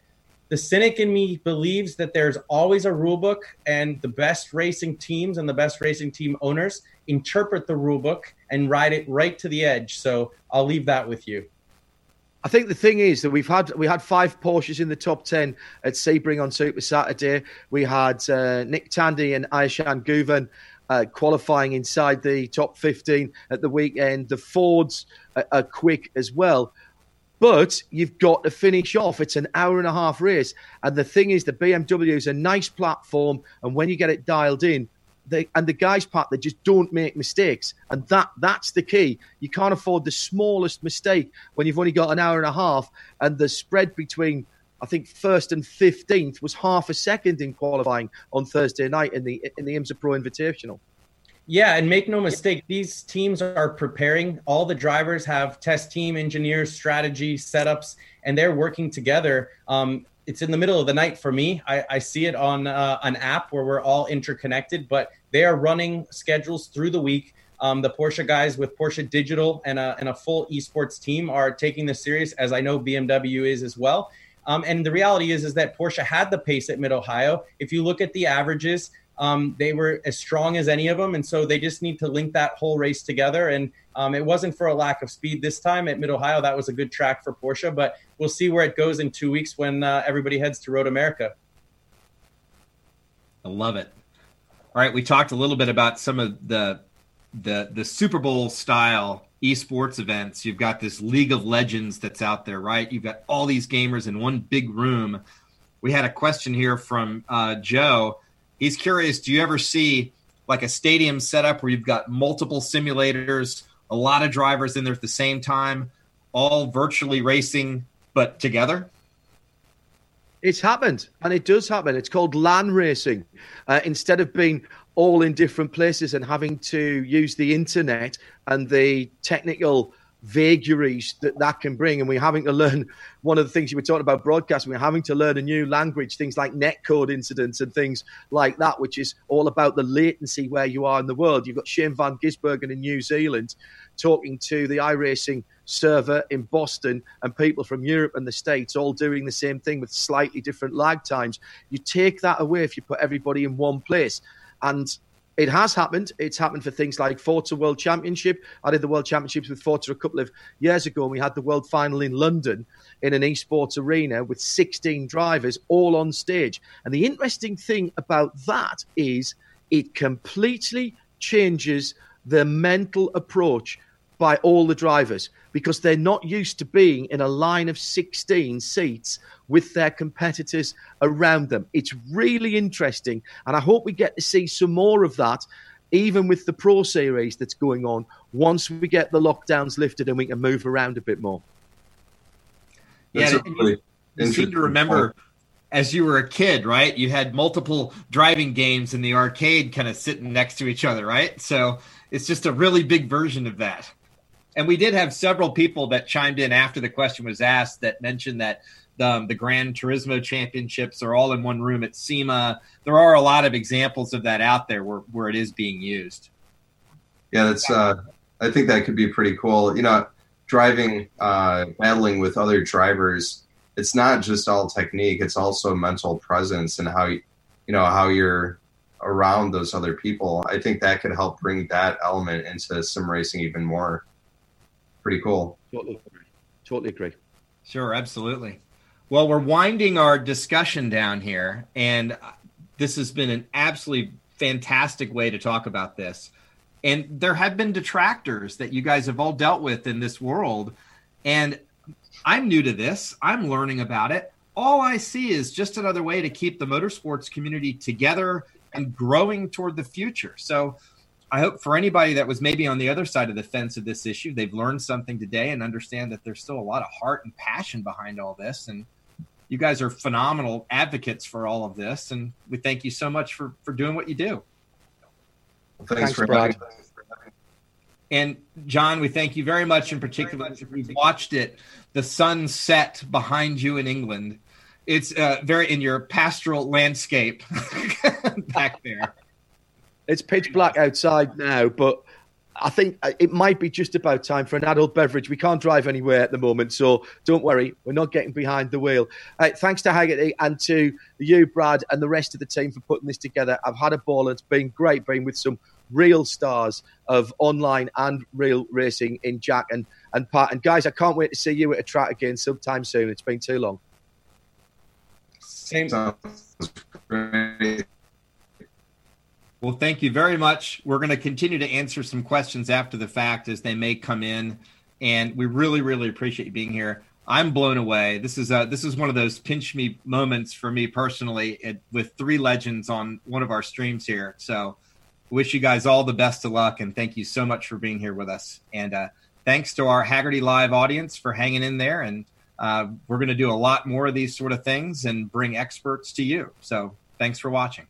the cynic in me believes that there's always a rule book, and the best racing teams and the best racing team owners interpret the rule book and ride it right to the edge. So I'll leave that with you. I think the thing is that we had 5 Porsches in the top 10 at Sebring on Super Saturday. We had Nick Tandy and Aishan Guven qualifying inside the top 15 at the weekend. The Fords are quick as well. But you've got to finish off. It's an hour and a half race. And the thing is, the BMW is a nice platform. And when you get it dialed in, the guys, Pat, they just don't make mistakes. And that's the key. You can't afford the smallest mistake when you've only got an hour and a half. And the spread between, I think, 1st and 15th was half a second in qualifying on Thursday night in the IMSA Pro Invitational. Yeah, and make no mistake, these teams are preparing. All the drivers have test team, engineers, strategy, setups, and they're working together. It's in the middle of the night for me. I see it on an app where we're all interconnected, but they are running schedules through the week. The Porsche guys with Porsche Digital and a full esports team are taking this serious, as I know BMW is as well. And the reality is that Porsche had the pace at Mid Ohio. If you look at the averages, they were as strong as any of them, and so they just need to link that whole race together. And it wasn't for a lack of speed this time at Mid-Ohio. That was a good track for Porsche, but we'll see where it goes in 2 weeks when everybody heads to Road America. I love it. All right, we talked a little bit about some of the Super Bowl-style esports events. You've got this League of Legends that's out there, right? You've got all these gamers in one big room. We had a question here from Joe. He's curious, do you ever see like a stadium setup where you've got multiple simulators, a lot of drivers in there at the same time, all virtually racing, but together? It's happened, and it does happen. It's called LAN racing. Instead of being all in different places and having to use the internet and the technical vagaries that can bring, and we're having to learn, one of the things you were talking about broadcasting, we're having to learn a new language, things like netcode incidents and things like that, which is all about the latency where you are in the world. You've got Shane Van Gisbergen in New Zealand talking to the iRacing server in Boston, and people from Europe and the States all doing the same thing with slightly different lag times. You take that away if you put everybody in one place. And it has happened. It's happened for things like Forza World Championship. I did the World Championships with Forza a couple of years ago, and we had the World Final in London in an esports arena with 16 drivers all on stage. And the interesting thing about that is it completely changes the mental approach by all the drivers, because they're not used to being in a line of 16 seats with their competitors around them. It's really interesting, and I hope we get to see some more of that, even with the Pro Series that's going on, once we get the lockdowns lifted and we can move around a bit more. Yeah, you seem to remember as you were a kid, right? You had multiple driving games in the arcade kind of sitting next to each other, right? So it's just a really big version of that. And we did have several people that chimed in after the question was asked that mentioned that the Gran Turismo Championships are all in one room at SEMA. There are a lot of examples of that out there where it is being used. Yeah, that's. I think that could be pretty cool. You know, driving, battling with other drivers, it's not just all technique. It's also mental presence and how you're around those other people. I think that could help bring that element into sim racing even more. Pretty cool. Totally agree. Sure, absolutely. Well, we're winding our discussion down here, and this has been an absolutely fantastic way to talk about this. And there have been detractors that you guys have all dealt with in this world. And I'm new to this. I'm learning about it. All I see is just another way to keep the motorsports community together and growing toward the future. So I hope for anybody that was maybe on the other side of the fence of this issue, they've learned something today and understand that there's still a lot of heart and passion behind all this. And you guys are phenomenal advocates for all of this. And we thank you so much for doing what you do. Well, thanks for having us. And John, we thank you very much in particular. We've watched it, the sun set behind you in England. It's very in your pastoral landscape back there. It's pitch black outside now, but I think it might be just about time for an adult beverage. We can't drive anywhere at the moment, so don't worry. We're not getting behind the wheel. Thanks to Hagerty and to you, Brad, and the rest of the team for putting this together. I've had a ball. It's been great being with some real stars of online and real racing in Jack and Pat. And, guys, I can't wait to see you at a track again sometime soon. It's been too long. Same. Well, thank you very much. We're going to continue to answer some questions after the fact as they may come in. And we really, really appreciate you being here. I'm blown away. This is one of those pinch me moments for me personally with three legends on one of our streams here. So wish you guys all the best of luck. And thank you so much for being here with us. And thanks to our Hagerty Live audience for hanging in there. And we're going to do a lot more of these sort of things and bring experts to you. So thanks for watching.